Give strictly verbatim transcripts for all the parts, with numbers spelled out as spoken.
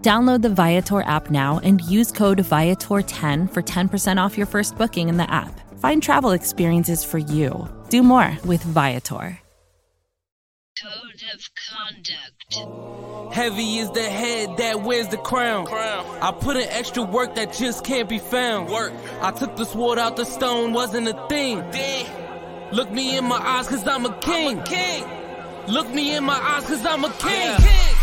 Download the Viator app now and use code Viator ten for ten percent off your first booking in the app. Find travel experiences for you. Do more with Viator. Code of conduct. Heavy is the head that wears the crown. crown. I put in extra work that just can't be found. Work. I took the sword out the stone, wasn't a thing. Dang. Look me in my eyes, cause I'm a king. I'm a king. Look me in my eyes, cause I'm a king. Yeah. king.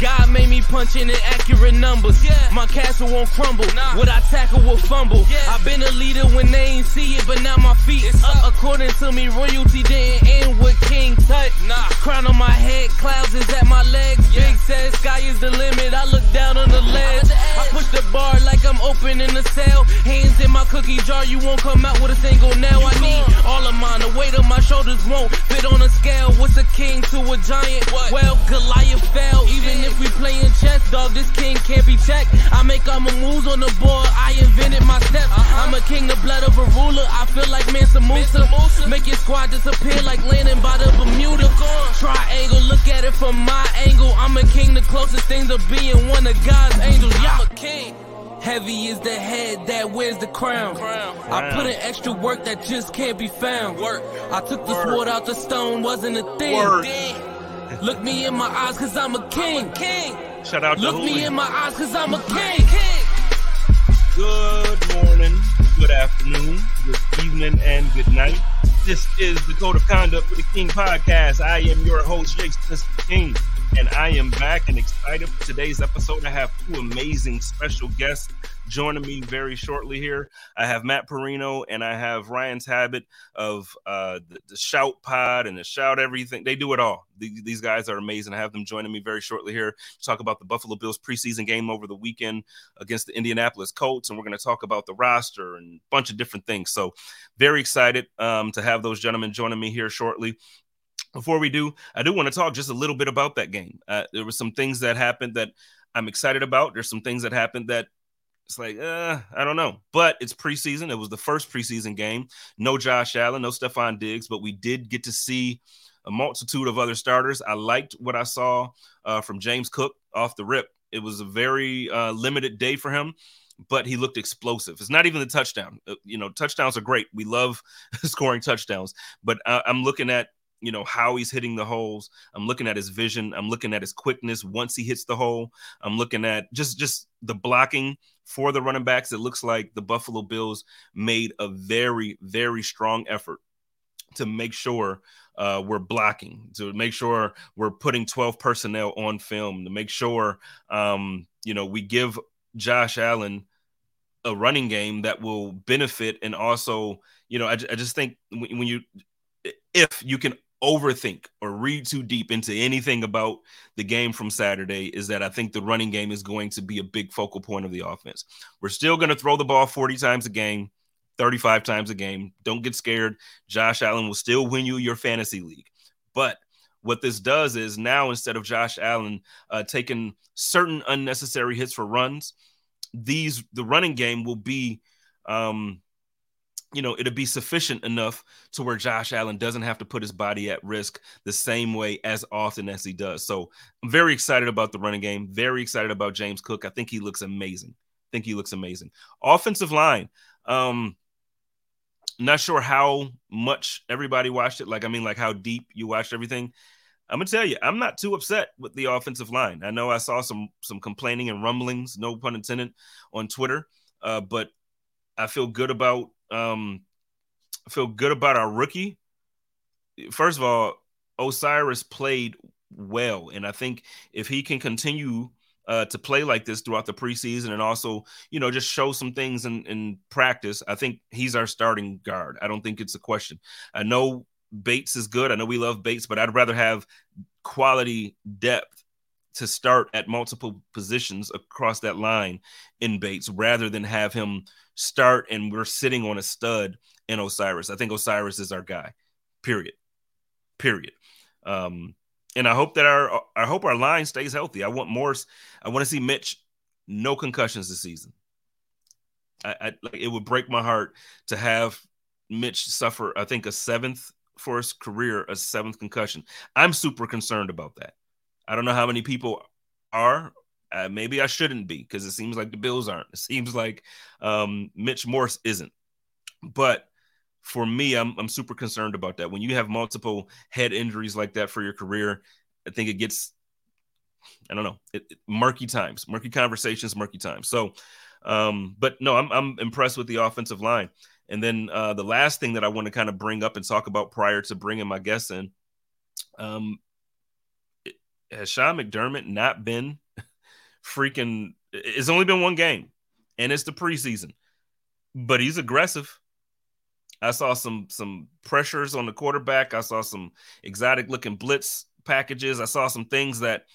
God made me punch in accurate numbers. Yeah. My castle won't crumble. Nah. What I tackle will fumble. Yeah. I've been a leader when they ain't see it, but now my feet is up. up. According to me, royalty didn't end with King Tut. Nah. Crown on my head, clouds is at my legs. Yeah. Big says sky is the limit. I look down on the ledge. I push the bar like I'm open in a cell. Hands in my cookie jar, you won't come out with a single nail. You I need gone. All of mine. The weight of my shoulders won't fit on a scale. What's a king to a giant? What? Well, Goliath fell. Even if If we playin' chess, dog, this king can't be checked. I make all my moves on the board, I invented my steps. Uh-huh. I'm a king, the blood of a ruler, I feel like Mansa Musa. Musa. Make your squad disappear like landing by the Bermuda. Triangle, look at it from my angle. I'm a king, the closest thing to being one of God's angels. Yeah. I'm a king. Heavy is the head that wears the crown. crown. I put in extra work that just can't be found. Work. I took the sword out the stone, wasn't a thing. Look me in my eyes, cause I'm a king. I'm a king. Shout out to Look Hooli. me in my eyes, cause I'm a king. king. Good morning, good afternoon, good evening, and good night. This is the Code of Conduct for the King podcast. I am your host, Jake Mister King, and I am back and excited for today's episode. I have two amazing special guests joining me very shortly here. I have Matt Perino and I have Ryan Talbot of uh, the, the Shout Pod and the Shout Everything. They do it all. The, these guys are amazing. I have them joining me very shortly here to talk about the Buffalo Bills preseason game over the weekend against the Indianapolis Colts, and we're going to talk about the roster and a bunch of different things. So very excited um, to have those gentlemen joining me here shortly. Before we do, I do want to talk just a little bit about that game. Uh, there were some things that happened that I'm excited about. There's some things that happened that it's like, uh, I don't know. But it's preseason. It was the first preseason game. No Josh Allen, no Stefon Diggs, but we did get to see a multitude of other starters. I liked what I saw uh, from James Cook off the rip. It was a very uh, limited day for him, but he looked explosive. It's not even the touchdown. Uh, you know, touchdowns are great. We love scoring touchdowns, but I- I'm looking at you know, how he's hitting the holes. I'm looking at his vision. I'm looking at his quickness once he hits the hole. I'm looking at just, just the blocking for the running backs. It looks like the Buffalo Bills made a very, very strong effort to make sure uh, we're blocking, to make sure we're putting twelve personnel on film, to make sure, um, you know, we give Josh Allen a running game that will benefit. And also, you know, I, I just think when, when you, if you can overthink or read too deep into anything about the game from Saturday, is that I think the running game is going to be a big focal point of the offense. We're still going to throw the ball forty times a game, thirty-five times a game. Don't get scared. Josh Allen will still win you your fantasy league. But what this does is now, instead of Josh Allen uh, taking certain unnecessary hits for runs, these the running game will be um, – you know, it'll be sufficient enough to where Josh Allen doesn't have to put his body at risk the same way as often as he does. So I'm very excited about the running game. Very excited about James Cook. I think he looks amazing. I think he looks amazing. Offensive line. Um, not sure how much everybody watched it. Like, I mean, like how deep you watched everything. I'm going to tell you, I'm not too upset with the offensive line. I know I saw some, some complaining and rumblings, no pun intended, on Twitter. Uh, but I feel good about Um, I feel good about our rookie. First of all, Osiris played well, and I think if he can continue uh, to play like this throughout the preseason and also, you know, just show some things in, in practice, I think he's our starting guard. I don't think it's a question. I know Bates is good. I know we love Bates, but I'd rather have quality depth to start at multiple positions across that line in Bates rather than have him start and we're sitting on a stud in Osiris. I think Osiris is our guy, period, period. Um, and I hope that our, I hope our line stays healthy. I want Morse. I want to see Mitch, no concussions this season. I, I like, it would break my heart to have Mitch suffer, I think a seventh for his career, a seventh concussion. I'm super concerned about that. I don't know how many people are. Uh, maybe I shouldn't be because it seems like the Bills aren't. It seems like um, Mitch Morse isn't. But for me, I'm I'm super concerned about that. When you have multiple head injuries like that for your career, I think it gets, I don't know, it, it, murky times, murky conversations, murky times. So, um, but no, I'm I'm impressed with the offensive line. And then uh, the last thing that I want to kind of bring up and talk about prior to bringing my guests in, um, has Sean McDermott not been freaking – it's only been one game, and it's the preseason. But he's aggressive. I saw some some pressures on the quarterback. I saw some exotic-looking blitz packages. I saw some things that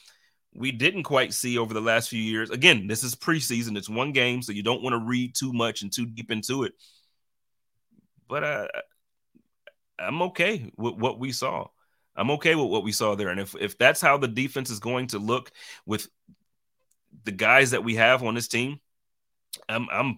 we didn't quite see over the last few years. Again, this is preseason. It's one game, so you don't want to read too much and too deep into it. But I, I'm okay with what we saw. I'm okay with what we saw there. And if, if that's how the defense is going to look with the guys that we have on this team, I'm, I'm,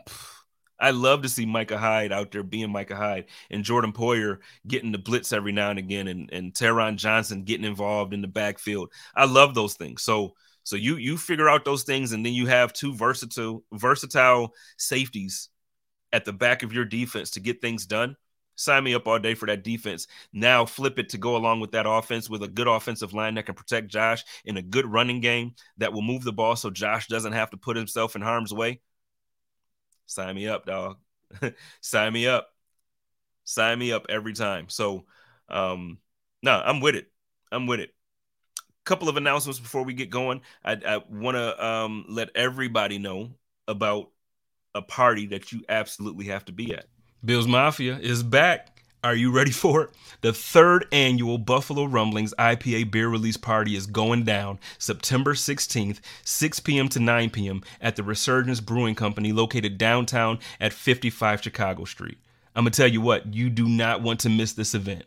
I love to see Micah Hyde out there being Micah Hyde and Jordan Poyer getting the blitz every now and again and, and Teron Johnson getting involved in the backfield. I love those things. So, so you, you figure out those things and then you have two versatile, versatile safeties at the back of your defense to get things done. Sign me up all day for that defense. Now flip it to go along with that offense with a good offensive line that can protect Josh in a good running game that will move the ball so Josh doesn't have to put himself in harm's way. Sign me up, dog. Sign me up. Sign me up every time. So, um, no, nah, I'm with it. I'm with it. Couple of announcements before we get going. I, I want to um, let everybody know about a party that you absolutely have to be at. Bills Mafia is back. Are you ready for it? The third annual Buffalo Rumblings I P A beer release party is going down September sixteenth, six p.m. to nine p.m. at the Resurgence Brewing Company located downtown at fifty-five Chicago Street. I'm going to tell you what, you do not want to miss this event.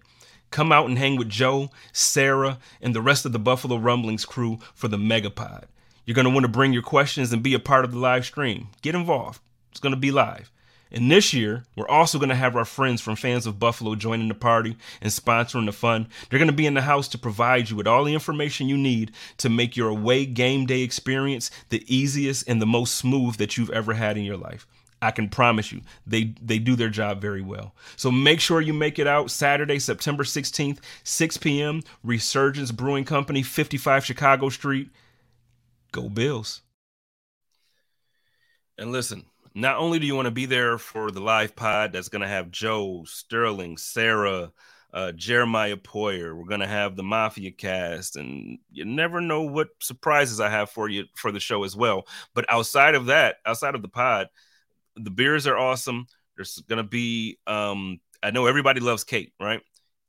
Come out and hang with Joe, Sarah, and the rest of the Buffalo Rumblings crew for the Megapod. You're going to want to bring your questions and be a part of the live stream. Get involved. It's going to be live. And this year, we're also going to have our friends from Fans of Buffalo joining the party and sponsoring the fun. They're going to be in the house to provide you with all the information you need to make your away game day experience the easiest and the most smooth that you've ever had in your life. I can promise you, they, they do their job very well. So make sure you make it out Saturday, September sixteenth, six p.m., Resurgence Brewing Company, fifty-five Chicago Street. Go Bills. And listen. Not only do you want to be there for the live pod that's going to have Joe, Sterling, Sarah, uh, Jeremiah Poyer. We're going to have the Mafia cast, and you never know what surprises I have for you for the show as well. But outside of that, outside of the pod, the beers are awesome. There's going to be, um, I know everybody loves Kate, right?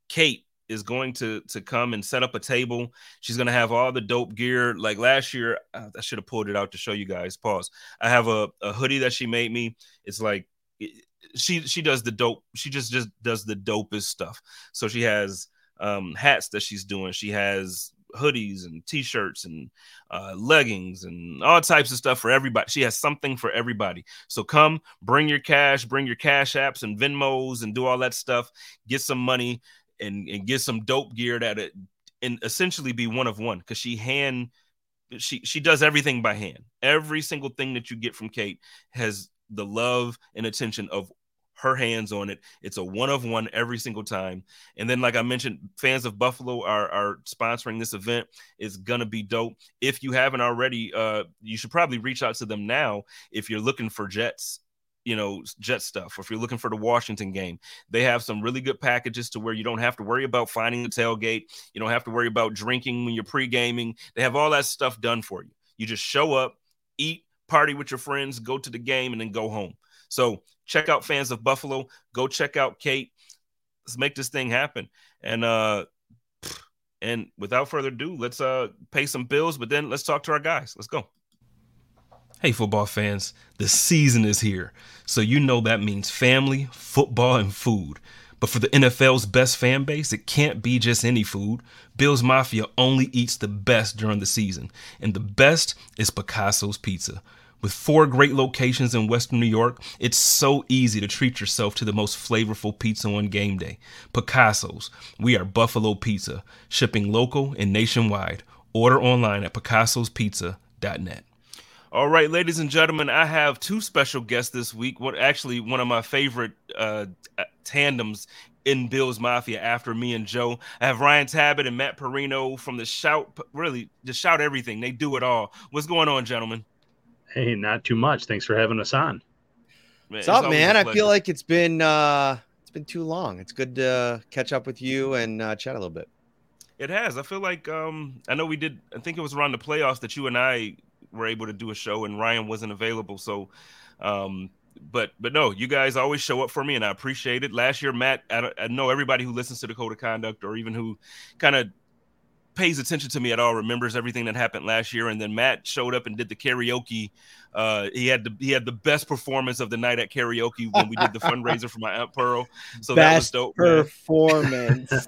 Kate is going to to come and set up a table. She's going to have all the dope gear. Like last year, I should have pulled it out to show you guys. Pause. I have a, a hoodie that she made me. It's like it, she she does the dope. She just, just does the dopest stuff. So she has um, hats that she's doing. She has hoodies and T-shirts and uh, leggings and all types of stuff for everybody. She has something for everybody. So come, bring your cash, bring your Cash Apps and Venmos and do all that stuff. Get some money. And, and get some dope gear that it, and essentially be one of one because she hand she she does everything by hand. Every single thing that you get from Kate has the love and attention of her hands on it. It's a one of one every single time. And then, like I mentioned, Fans of Buffalo are are sponsoring this event. It's gonna be dope. If you haven't already, uh, you should probably reach out to them now if you're looking for Jets. You know, Jet stuff, or if you're looking for the Washington game, they have some really good packages to where you don't have to worry about finding the tailgate. You don't have to worry about drinking when you're pre-gaming. They have all that stuff done for you. You just show up, eat, party with your friends, go to the game, and then go home. So check out Fans of Buffalo. Go check out Kate. Let's make this thing happen. And uh, And without further ado, let's uh, pay some bills, but then let's talk to our guys. Let's go. Hey, football fans, the season is here. So you know that means family, football, and food. But for the N F L's best fan base, it can't be just any food. Bills Mafia only eats the best during the season. And the best is Picasso's Pizza. With four great locations in Western New York, it's so easy to treat yourself to the most flavorful pizza on game day. Picasso's. We are Buffalo Pizza, shipping local and nationwide. Order online at picassos pizza dot net. All right, ladies and gentlemen, I have two special guests this week. What actually one of my favorite uh, tandems in Bills Mafia after me and Joe. I have Ryan Talbot and Matt Perino from the Shout, really, the Shout Everything. They do it all. What's going on, gentlemen? Hey, not too much. Thanks for having us on. Man, What's up, man? I feel like it's been uh, it's been too long. It's good to uh, catch up with you and uh, chat a little bit. It has. I feel like um, I know we did. I think it was around the playoffs that you and I were able to do a show and Ryan wasn't available. So, um, but, but no, you guys always show up for me and I appreciate it. Last year, Matt, I, I know everybody who listens to the Code of Conduct or even who kind of pays attention to me at all remembers everything that happened last year. And then Matt showed up and did the karaoke. Uh, he had the, he had the best performance of the night at karaoke when we did the fundraiser for my Aunt Pearl. So best that was dope. Performance.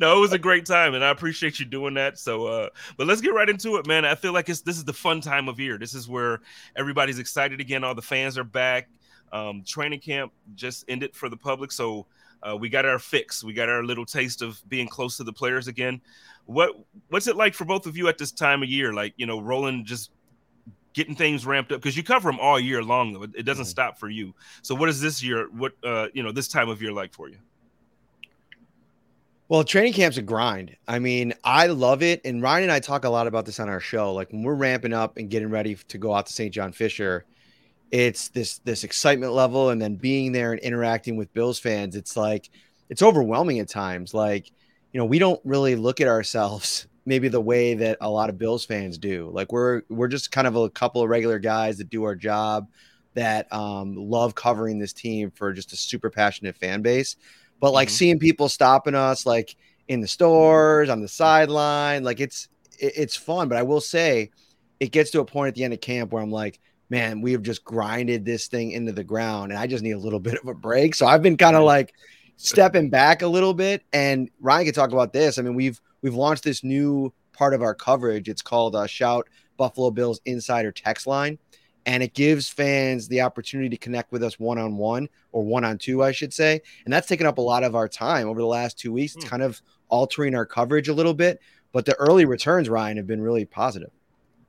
No, it was a great time, and I appreciate you doing that. So, uh, but let's get right into it, man. I feel like it's this is the fun time of year. This is where everybody's excited again. All the fans are back. Um, training camp just ended for the public, so uh, we got our fix. We got our little taste of being close to the players again. What What's it like for both of you at this time of year? Like, you know, rolling, just getting things ramped up because you cover them all year long. Though it doesn't mm-hmm. stop for you. So, what is this year? What uh, you know, this time of year like for you? Well, training camp's a grind. I mean, I love it. And Ryan and I talk a lot about this on our show. Like when we're ramping up and getting ready to go out to Saint John Fisher, it's this this excitement level. And then being there and interacting with Bills fans, it's like it's overwhelming at times. Like, you know, we don't really look at ourselves maybe the way that a lot of Bills fans do. Like we're we're just kind of a couple of regular guys that do our job, that um, love covering this team for just a super passionate fan base. But like mm-hmm. seeing people stopping us, like in the stores, on the sideline, like it's, it's fun. But I will say it gets to a point at the end of camp where I'm like, man, we have just grinded this thing into the ground and I just need a little bit of a break. So I've been kind of like stepping back a little bit, and Ryan can talk about this. I mean, we've, we've launched this new part of our coverage. It's called uh, Shout Buffalo Bills Insider Text Line. And it gives fans the opportunity to connect with us one-on-one or one-on-two, I should say. And that's taken up a lot of our time over the last two weeks. It's kind of altering our coverage a little bit. But the early returns, Ryan, have been really positive.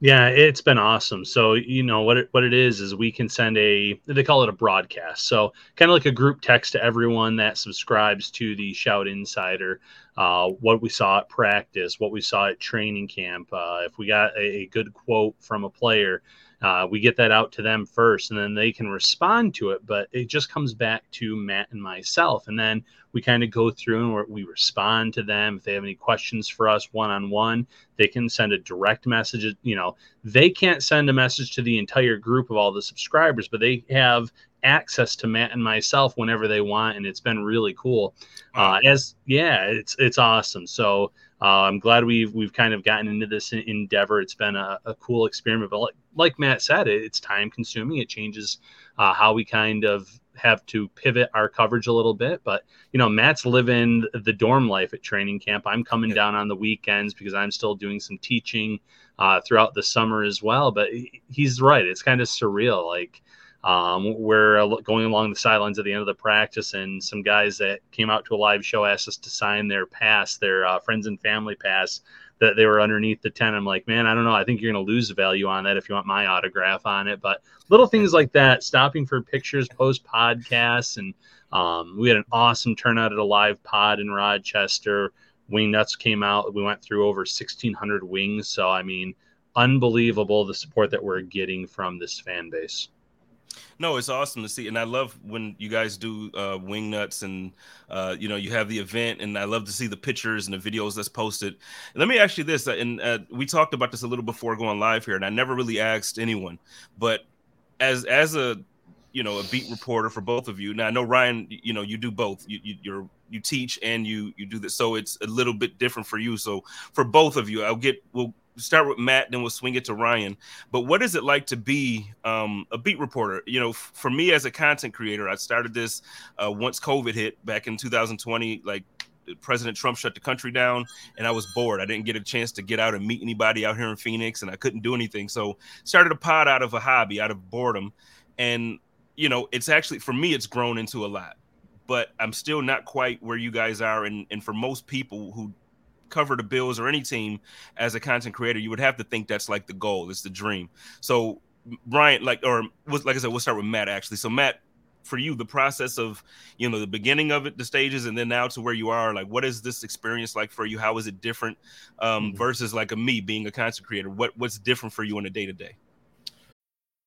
Yeah, it's been awesome. So, you know, what it, what it is is we can send a – they call it a broadcast. So kind of like a group text to everyone that subscribes to the Shout Insider, uh, what we saw at practice, what we saw at training camp. Uh, if we got a, a good quote from a player – Uh, we get that out to them first, and then they can respond to it. But it just comes back to Matt and myself. And then we kind of go through and we're, we respond to them. If they have any questions for us one-on-one, they can send a direct message. You know, they can't send a message to the entire group of all the subscribers, but they have access to Matt and myself whenever they want. And it's been really cool. Uh, as yeah, it's, it's awesome. So, Uh, I'm glad we've we've kind of gotten into this endeavor. It's been a, a cool experiment. But like, like Matt said, it, it's time-consuming. It changes uh, how we kind of have to pivot our coverage a little bit. But, you know, Matt's living the dorm life at training camp. I'm coming yeah. down on the weekends because I'm still doing some teaching uh, throughout the summer as well. But he's right. It's kind of surreal. Like, um, we're going along the sidelines at the end of the practice, and some guys that came out to a live show asked us to sign their pass, their uh, friends and family pass, that they were underneath the tent. I'm like, man, I don't know. I think you're going to lose value on that if you want my autograph on it. But little things like that, stopping for pictures, post podcasts. And um, we had an awesome turnout at a live pod in Rochester. Wing Nuts came out. We went through over sixteen hundred wings. So, I mean, unbelievable the support that we're getting from this fan base. No, it's awesome to see. And I love when you guys do uh, Wing Nuts and, uh, you know, you have the event, and I love to see the pictures and the videos that's posted. And let me ask you this. And uh, we talked about this a little before going live here, and I never really asked anyone, but as, as a, you know, a beat reporter for both of you. Now I know Ryan, you know, you do both. You, you, you're you teach and you you do this. So it's a little bit different for you. So for both of you, I'll get we'll start with Matt, then we'll swing it to Ryan. But what is it like to be um, a beat reporter? You know, f- for me as a content creator, I started this uh, once COVID hit back in two thousand twenty, like President Trump shut the country down, and I was bored. I didn't get a chance to get out and meet anybody out here in Phoenix, and I couldn't do anything. So started a pod out of a hobby, out of boredom. And, you know, it's actually, for me, it's grown into a lot. But I'm still not quite where you guys are. And, and for most people who cover the Bills or any team as a content creator, you would have to think that's like the goal. It's the dream. So, Brian, like, or like I said, we'll start with Matt, actually. So, Matt, for you, the process of, you know, the beginning of it, the stages, and then now to where you are, like, what is this experience like for you? How is it different um, mm-hmm. versus like a me being a content creator? What What's different for you on a day-to-day?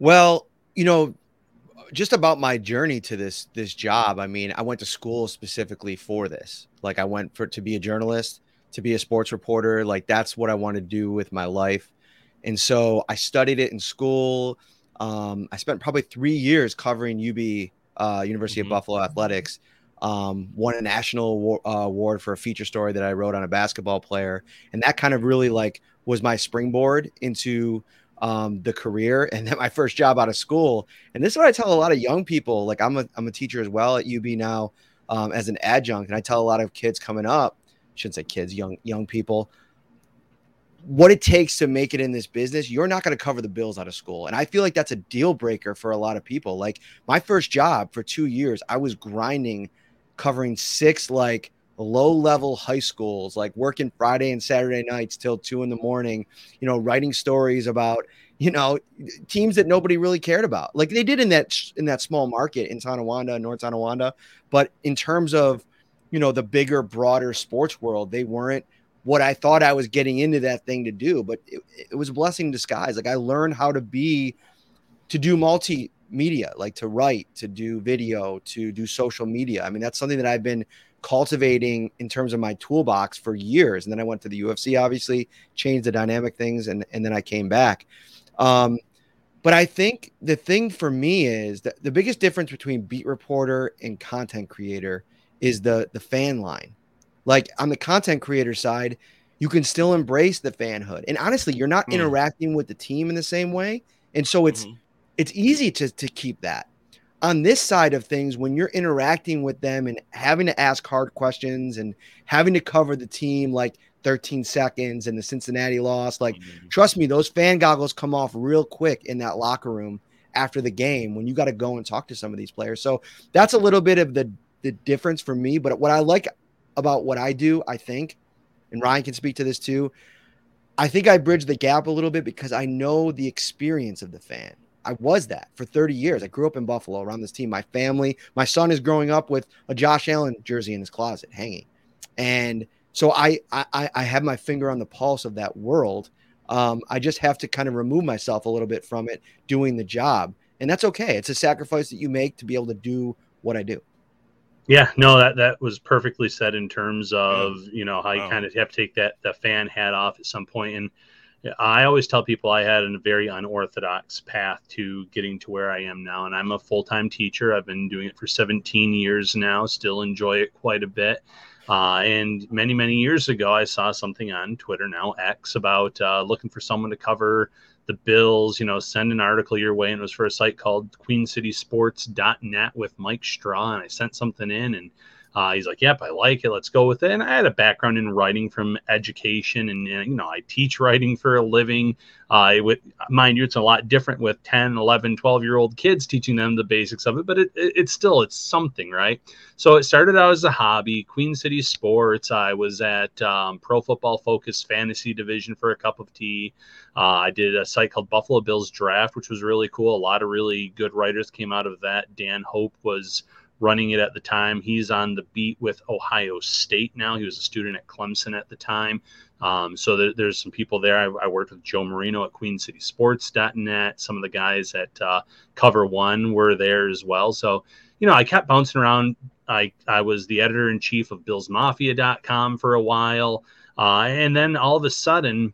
Well, you know, just about my journey to this this job. I mean, I went to school specifically for this. Like, I went for to be a journalist, to be a sports reporter. Like, that's what I want to do with my life. And so I studied it in school. Um, I spent probably three years covering U B, uh, University mm-hmm. of Buffalo athletics. Um, won a national award for a feature story that I wrote on a basketball player, and that kind of really like was my springboard into um, the career, and then my first job out of school. And this is what I tell a lot of young people. Like, I'm a, I'm a teacher as well at U B now, um, as an adjunct. And I tell a lot of kids coming up, I shouldn't say kids, young, young people, what it takes to make it in this business. You're not going to cover the Bills out of school. And I feel like that's a deal breaker for a lot of people. Like, my first job for two years, I was grinding, covering six, like, low-level high schools, like working Friday and Saturday nights till two in the morning, you know, writing stories about, you know, teams that nobody really cared about. Like, they did in that in that small market in Tonawanda, North Tonawanda. But in terms of, you know, the bigger, broader sports world, they weren't what I thought I was getting into that thing to do. But it, it was a blessing in disguise. Like, I learned how to be, to do multimedia, like to write, to do video, to do social media. I mean, that's something that I've been cultivating in terms of my toolbox for years. And then I went to the U F C, obviously changed the dynamic things. And, and then I came back. Um, but I think the thing for me is that the biggest difference between beat reporter and content creator is the, the fan line. Like, on the content creator side, you can still embrace the fanhood. And honestly, you're not mm. interacting with the team in the same way. And so it's, mm-hmm. it's easy to, to keep that. On this side of things, when you're interacting with them and having to ask hard questions and having to cover the team, like thirteen seconds and the Cincinnati loss, like, mm-hmm. trust me, those fan goggles come off real quick in that locker room after the game when you got to go and talk to some of these players. So that's a little bit of the, the difference for me. But what I like about what I do, I think, and Ryan can speak to this too, I think I bridge the gap a little bit because I know the experience of the fan. I was that for thirty years. I grew up in Buffalo around this team. My family, my son is growing up with a Josh Allen jersey in his closet hanging. And so I, I, I have my finger on the pulse of that world. Um, I just have to kind of remove myself a little bit from it doing the job. And that's okay. It's a sacrifice that you make to be able to do what I do. Yeah, no, that, that was perfectly said in terms of, you know, how you wow. kind of have to take that the fan hat off at some point. And I always tell people I had a very unorthodox path to getting to where I am now. And I'm a full-time teacher. I've been doing it for seventeen years now, still enjoy it quite a bit. Uh, and many, many years ago, I saw something on Twitter, now X, about uh, looking for someone to cover the Bills, you know, send an article your way. And it was for a site called queen city sports dot net with Mike Straw. And I sent something in, and Uh, he's like, yep, I like it. Let's go with it. And I had a background in writing from education. And, and you know, I teach writing for a living. Uh, it would, mind you, it's a lot different with ten, eleven, twelve-year-old kids, teaching them the basics of it. But it, it, it's still, it's something, right? So it started out as a hobby, Queen City Sports. I was at um, Pro Football Focus Fantasy Division for a cup of tea. Uh, I did a site called Buffalo Bills Draft, which was really cool. A lot of really good writers came out of that. Dan Hope was running it at the time. He's on the beat with Ohio State now. He was a student at Clemson at the time. Um, so there, there's some people there. I, I worked with Joe Marino at queen city sports dot net. Some of the guys at uh, Cover One were there as well. So, you know, I kept bouncing around. I, I was the editor-in-chief of bills mafia dot com for a while. Uh, and then all of a sudden,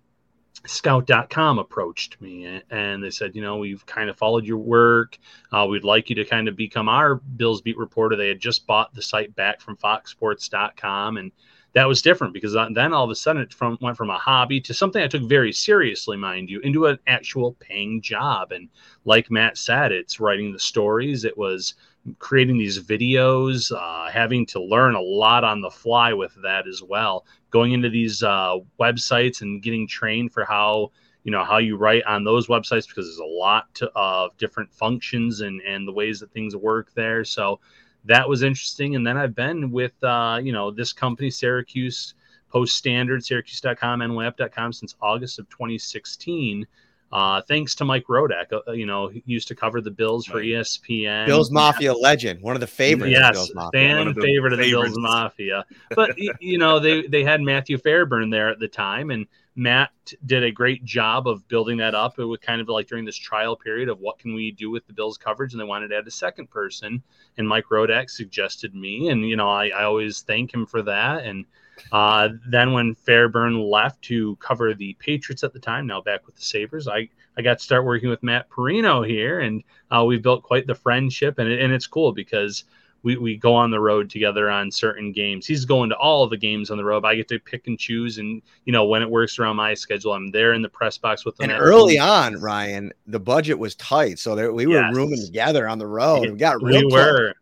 scout dot com approached me and they said, you know, we've kind of followed your work. Uh, we'd like you to kind of become our Bills beat reporter. They had just bought the site back from fox sports dot com. And that was different because then all of a sudden it from, went from a hobby to something I took very seriously, mind you, into an actual paying job. And like Matt said, it's writing the stories. It was creating these videos, uh, having to learn a lot on the fly with that as well. Going into these uh, websites and getting trained for how, you know, how you write on those websites, because there's a lot of uh, different functions and, and the ways that things work there. So that was interesting. And then I've been with, uh, you know, this company, Syracuse Post Standard, Syracuse dot com, N Y F dot com since August of twenty sixteen. Uh, thanks to Mike Rodak, uh, you know, he used to cover the Bills for E S P N. Bills Mafia yeah. legend, one of the favorites. Yes, fan of favorite of the Bills Mafia. But, you know, they, they had Matthew Fairburn there at the time, and Matt did a great job of building that up. It was kind of like during this trial period of what can we do with the Bills coverage, and they wanted to add a second person, and Mike Rodak suggested me, and, you know, I, I always thank him for that. And Uh, then when Fairburn left to cover the Patriots at the time, now back with the Sabres, I, I got to start working with Matt Perino here, and uh, we built quite the friendship, and it, and it's cool because we, we go on the road together on certain games. He's going to all the games on the road, but I get to pick and choose, and, you know, when it works around my schedule, I'm there in the press box with him. And early on, Ryan, the budget was tight, so there, we were yes. rooming together on the road. It, we got real we were.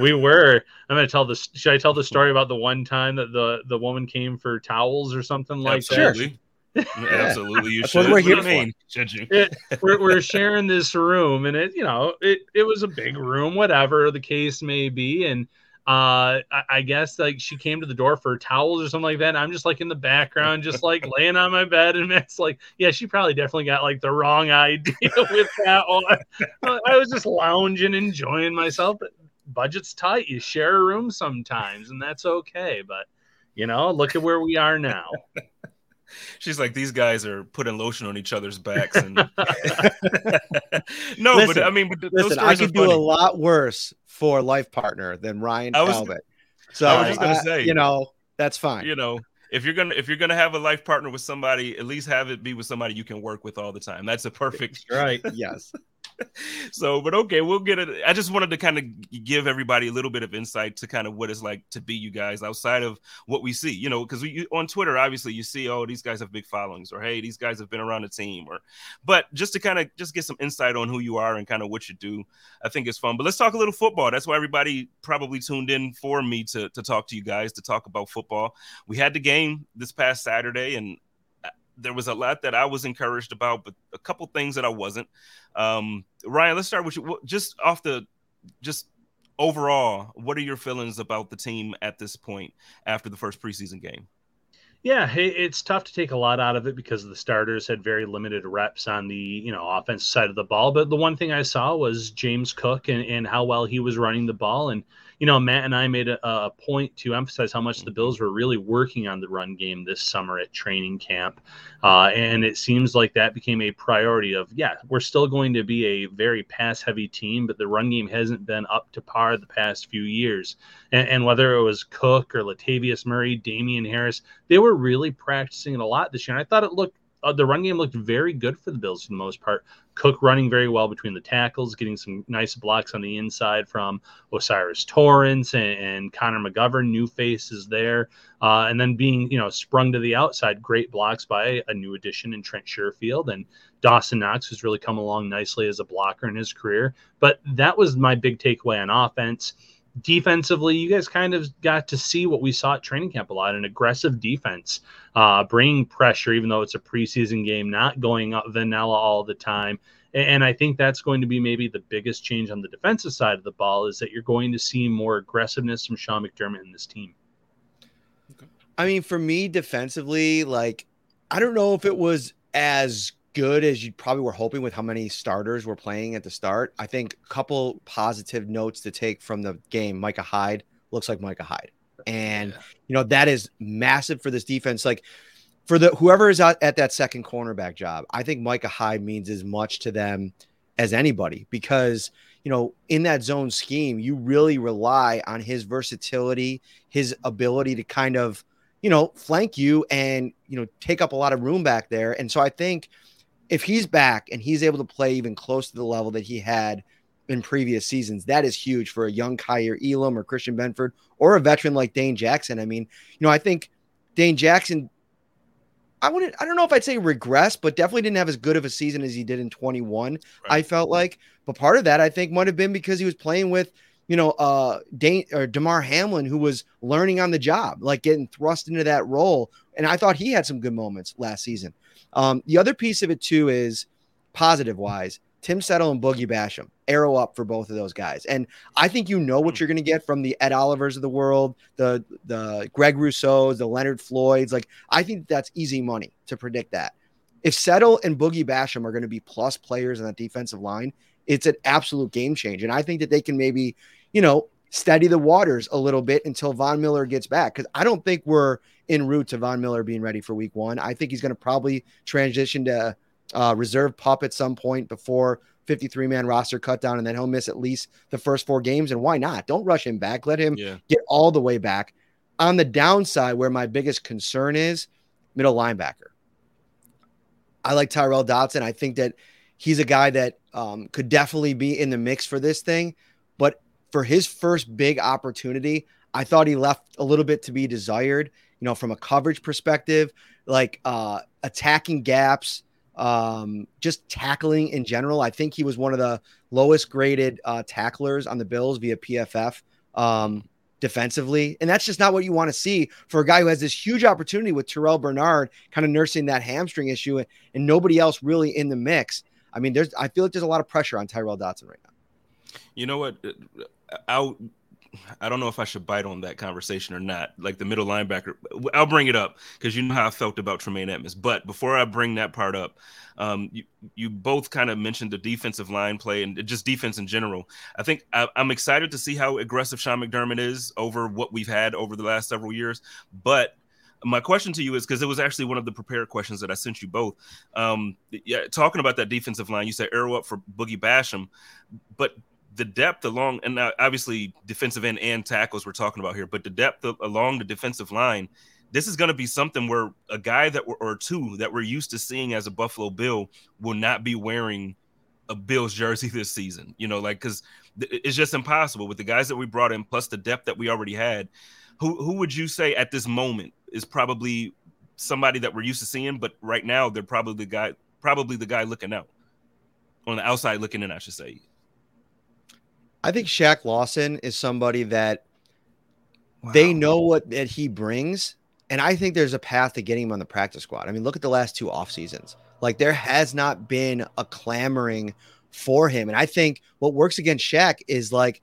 We were. I'm going to tell this. Should I tell the story about the one time that the, the woman came for towels or something like Absolutely. that? Yeah. Absolutely. You That's should. What we're here for. It, we're, we're sharing this room, and it, you know, it, it was a big room, whatever the case may be. And uh, I, I guess like she came to the door for towels or something like that. And I'm just like in the background, just like laying on my bed. And Matt's like, yeah, she probably definitely got like the wrong idea with that one. I was just lounging, enjoying myself. But budget's tight. You share a room sometimes, and that's okay. But, you know, look at where we are now. She's like, these guys are putting lotion on each other's backs. And no, listen, but I mean, but th- listen, those I could do funny. a lot worse for life partner than Ryan was, Talbot. So I was just gonna I, say, you know, that's fine. You know, if you're gonna if you're gonna have a life partner with somebody, at least have it be with somebody you can work with all the time. That's a perfect right. Yes. So, but okay, we'll get it. I just wanted to kind of give everybody a little bit of insight to kind of what it's like to be you guys outside of what we see, you know, because we on Twitter, obviously you see, oh, these guys have big followings, or, hey, these guys have been around the team, or, but just to kind of just get some insight on who you are and kind of what you do, I think it's fun. But let's talk a little football. That's why everybody probably tuned in for me to, to talk to you guys, to talk about football. We had the game this past Saturday, and there was a lot that I was encouraged about, but a couple things that I wasn't. Um, Ryan, let's start with you. Just off the, just overall, what are your feelings about the team at this point after the first preseason game? Yeah, it's tough to take a lot out of it because the starters had very limited reps on the, you know, offensive side of the ball. But the one thing I saw was James Cook and, and how well he was running the ball. And, you know, Matt and I made a, a point to emphasize how much the Bills were really working on the run game this summer at training camp. Uh, and it seems like that became a priority of, yeah, we're still going to be a very pass-heavy team, but the run game hasn't been up to par the past few years. And, and whether it was Cook or Latavius Murray, Damian Harris, they were really practicing it a lot this year. And I thought it looked uh, the run game looked very good for the Bills for the most part. Cook running very well between the tackles, getting some nice blocks on the inside from Osiris Torrance and, and Connor McGovern, new faces there. Uh, and then being, you know, sprung to the outside, great blocks by a new addition in Trent Sherfield and Dawson Knox, who's really come along nicely as a blocker in his career. But that was my big takeaway on offense. Defensively, you guys kind of got to see what we saw at training camp a lot, an aggressive defense, uh, bringing pressure, even though it's a preseason game, not going up vanilla all the time. And I think that's going to be maybe the biggest change on the defensive side of the ball is that you're going to see more aggressiveness from Sean McDermott and this team. I mean, for me defensively, like, I don't know if it was as good as you probably were hoping with how many starters were playing at the start. I think a couple positive notes to take from the game. Micah Hyde looks like Micah Hyde. And, yeah. you know, that is massive for this defense. Like, for the whoever is at, at that second cornerback job, I think Micah Hyde means as much to them as anybody because, you know, in that zone scheme, you really rely on his versatility, his ability to kind of, you know, flank you and, you know, take up a lot of room back there. And so I think if he's back and he's able to play even close to the level that he had in previous seasons, that is huge for a young Kyer Elam or Christian Benford or a veteran like Dane Jackson. I mean, you know, I think Dane Jackson, I wouldn't, I don't know if I'd say regress, but definitely didn't have as good of a season as he did in twenty-one. Right. I felt like, but part of that I think might've been because he was playing with, you know, uh, Dane or Damar Hamlin, who was learning on the job, like getting thrust into that role. And I thought he had some good moments last season. Um, the other piece of it too, is positive wise, Tim Settle and Boogie Basham, arrow up for both of those guys. And I think you know what you're going to get from the Ed Olivers of the world, the the Greg Rousseaus, the Leonard Floyds. Like, I think that's easy money to predict that. If Settle and Boogie Basham are going to be plus players on that defensive line, it's an absolute game changer. And I think that they can maybe, you know, steady the waters a little bit until Von Miller gets back. Because I don't think we're en route to Von Miller being ready for week one. I think he's going to probably transition to Uh, reserve pup at some point before fifty-three man roster cut down, and then he'll miss at least the first four games. And why not? Don't rush him back. Let him yeah. get all the way back. On the downside, where my biggest concern is middle linebacker. I like Tyrel Dodson. I think that he's a guy that um, could definitely be in the mix for this thing. But for his first big opportunity, I thought he left a little bit to be desired, you know, from a coverage perspective, like uh, attacking gaps, Um, just tackling in general. I think he was one of the lowest graded uh, tacklers on the Bills via P F F um, defensively. And that's just not what you want to see for a guy who has this huge opportunity with Terrell Bernard kind of nursing that hamstring issue and, and nobody else really in the mix. I mean, there's, I feel like there's a lot of pressure on Tyrel Dodson right now. You know what? I'll, I don't know if I should bite on that conversation or not. Like the middle linebacker, I'll bring it up because you know how I felt about Tremaine Edmunds. But before I bring that part up, um, you, you both kind of mentioned the defensive line play and just defense in general. I think I, I'm excited to see how aggressive Sean McDermott is over what we've had over the last several years. But my question to you is, because it was actually one of the prepared questions that I sent you both. Um, yeah, talking about that defensive line, you said arrow up for Boogie Basham, but the depth along, and obviously defensive end and tackles we're talking about here, but the depth of, along the defensive line, this is going to be something where a guy that we're, or two that we're used to seeing as a Buffalo Bill will not be wearing a Bills jersey this season. You know, like, because th- it's just impossible with the guys that we brought in, plus the depth that we already had. Who who would you say at this moment is probably somebody that we're used to seeing, but right now they're probably the guy, probably the guy looking out on the outside looking in, I should say. I think Shaq Lawson is somebody that wow. they know what that he brings. And I think there's a path to getting him on the practice squad. I mean, look at the last two off seasons. Like there has not been a clamoring for him. And I think what works against Shaq is like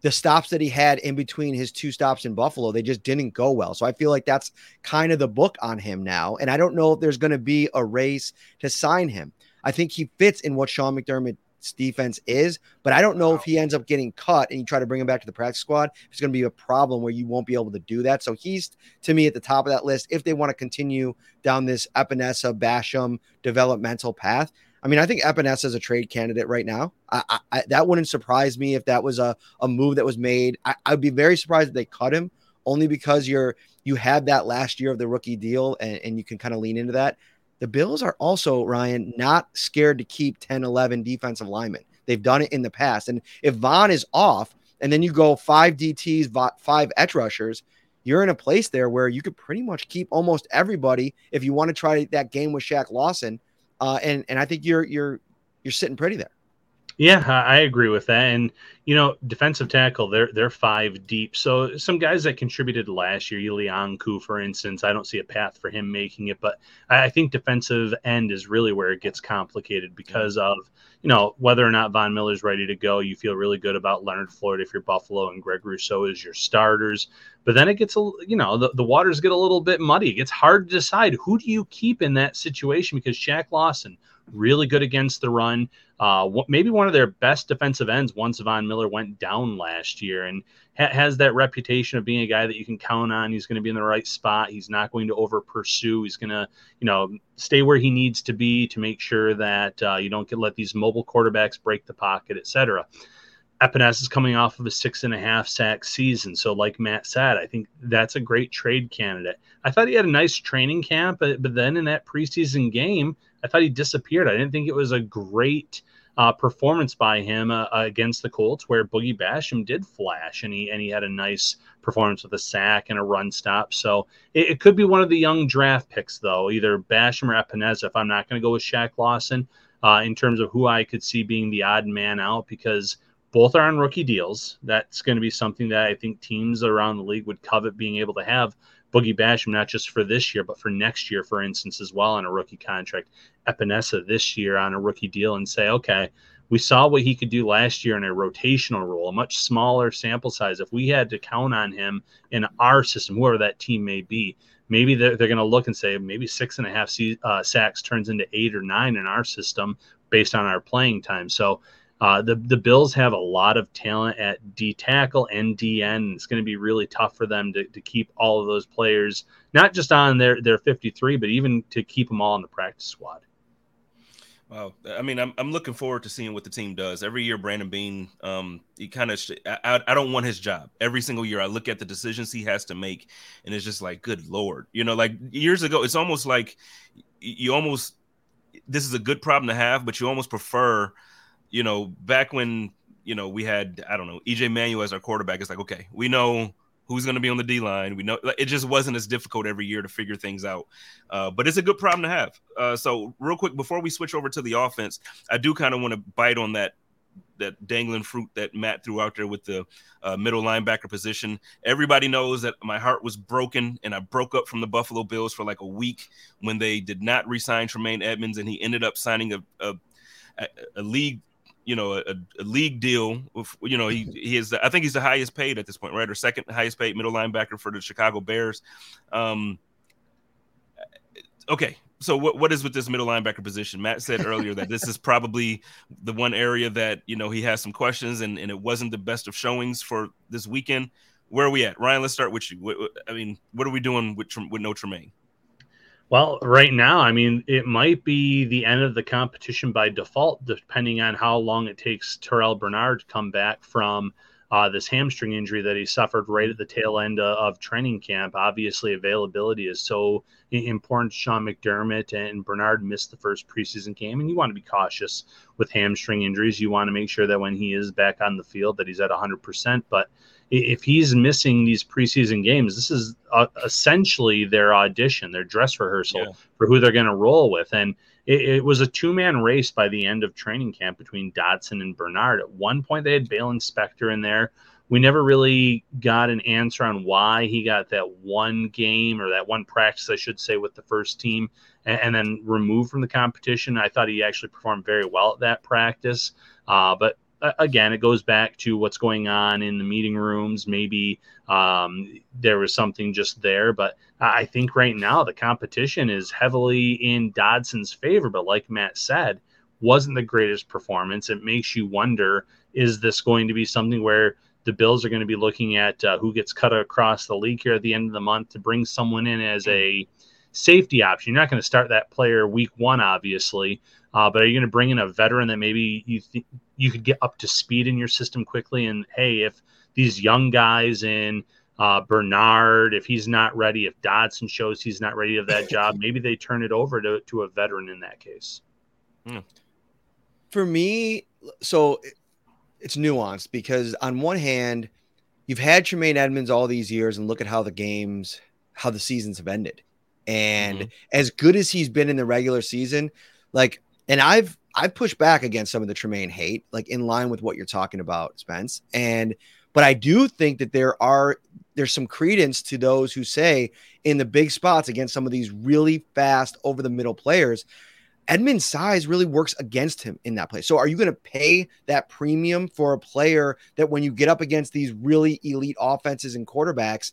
the stops that he had in between his two stops in Buffalo, they just didn't go well. So I feel like that's kind of the book on him now. And I don't know if there's going to be a race to sign him. I think he fits in what Sean McDermott defense is, but I don't know wow. if he ends up getting cut and you try to bring him back to the practice squad, it's going to be a problem where you won't be able to do that. So he's to me at the top of that list if they want to continue down this Epenesa Basham developmental path. I mean, I think Epenesa is a trade candidate right now. I, I, I, that wouldn't surprise me if that was a, a move that was made. I, I'd be very surprised if they cut him only because you're you had that last year of the rookie deal and, and you can kind of lean into that. The Bills are also, Ryan, not scared to keep ten, eleven defensive linemen. They've done it in the past. And if Von is off and then you go five D Ts, five edge rushers, you're in a place there where you could pretty much keep almost everybody if you want to try that game with Shaq Lawson. Uh, and and I think you're you're you're sitting pretty there. Yeah, I agree with that. And, you know, defensive tackle, they're, they're five deep. So some guys that contributed last year, Elianku, for instance, I don't see a path for him making it. But I think defensive end is really where it gets complicated because of, you know, whether or not Von Miller's ready to go. You feel really good about Leonard Floyd if you're Buffalo and Greg Rousseau is your starters. But then it gets, a you know, the, the waters get a little bit muddy. It gets hard to decide who do you keep in that situation because Shaq Lawson, really good against the run. Uh, what, maybe one of their best defensive ends once Von Miller went down last year, and ha- has that reputation of being a guy that you can count on. He's going to be in the right spot. He's not going to over pursue. He's going to, you know, stay where he needs to be to make sure that uh, you don't get, let these mobile quarterbacks break the pocket, et cetera. Epenesa is coming off of a six and a half sack season. So like Matt said, I think that's a great trade candidate. I thought he had a nice training camp, but, but then in that preseason game, I thought he disappeared. I didn't think it was a great uh, performance by him uh, against the Colts, where Boogie Basham did flash, and he and he had a nice performance with a sack and a run stop. So it, it could be one of the young draft picks, though, either Basham or Epenesa, if I'm not going to go with Shaq Lawson, uh, in terms of who I could see being the odd man out, because both are on rookie deals. That's going to be something that I think teams around the league would covet, being able to have Boogie Basham, not just for this year, but for next year, for instance, as well, on a rookie contract. Epenesa this year on a rookie deal, and say, okay, we saw what he could do last year in a rotational role, a much smaller sample size. If we had to count on him in our system, whoever that team may be, maybe they're, they're going to look and say maybe six and a half uh, sacks turns into eight or nine in our system based on our playing time. So Uh, the, the Bills have a lot of talent at D-tackle and D N. It's going to be really tough for them to, to keep all of those players, not just on their, their fifty-three, but even to keep them all in the practice squad. Wow. I mean, I'm I'm looking forward to seeing what the team does. Every year, Brandon Bean, um, he kind of, I, I don't want his job. Every single year, I look at the decisions he has to make, and it's just like, good Lord. You know, like years ago, it's almost like you almost, this is a good problem to have, but you almost prefer, you know, back when, you know, we had, I don't know, E J Manuel as our quarterback, it's like, okay, we know who's going to be on the D line. We know, like, it just wasn't as difficult every year to figure things out. Uh, but it's a good problem to have. Uh, so real quick, before we switch over to the offense, I do kind of want to bite on that, that dangling fruit that Matt threw out there with the uh, middle linebacker position. Everybody knows that my heart was broken, and I broke up from the Buffalo Bills for like a week when they did not re-sign Tremaine Edmunds, and he ended up signing a, a, a, a league, you know, a, a league deal. With, you know, he, he is, the, I think he's the highest paid at this point, right? Or second highest paid middle linebacker for the Chicago Bears. Um, okay. So what, what is with this middle linebacker position? Matt said earlier that this is probably the one area that, you know, he has some questions, and, and it wasn't the best of showings for this weekend. Where are we at? Ryan, let's start with you. I mean, what are we doing with, with no Tremaine? Well, right now, I mean, it might be the end of the competition by default, depending on how long it takes Terrell Bernard to come back from uh, this hamstring injury that he suffered right at the tail end of, of training camp. Obviously, availability is so important. Sean McDermott and Bernard missed the first preseason game, and you want to be cautious with hamstring injuries. You want to make sure that when he is back on the field that he's at one hundred percent, but if he's missing these preseason games, this is uh, essentially their audition, their dress rehearsal yeah. for who they're going to roll with. And it, it was a two-man race by the end of training camp between Dodson and Bernard. At one point, they had Bale Inspector in there. We never really got an answer on why he got that one game, or that one practice, I should say, with the first team, and, and then removed from the competition. I thought he actually performed very well at that practice, uh, but again, it goes back to what's going on in the meeting rooms. Maybe um, there was something just there, but I think right now the competition is heavily in Dodson's favor. But like Matt said, wasn't the greatest performance. It makes you wonder, is this going to be something where the Bills are going to be looking at uh, who gets cut across the league here at the end of the month to bring someone in as a safety option? You're not going to start that player week one, obviously, uh, but are you going to bring in a veteran that maybe you think you could get up to speed in your system quickly? And hey, if these young guys in uh, Bernard, if he's not ready, if Dodson shows he's not ready of that job, maybe they turn it over to, to a veteran in that case. Mm. For me, so it, it's nuanced, because on one hand, you've had Tremaine Edmunds all these years, and look at how the games, how the seasons have ended. And mm-hmm. as good as he's been in the regular season, like, and I've, I've pushed back against some of the Tremaine hate, like in line with what you're talking about, Spence. And, but I do think that there are, there's some credence to those who say in the big spots against some of these really fast over the middle players, Edmund's size really works against him in that play. So are you going to pay that premium for a player that when you get up against these really elite offenses and quarterbacks,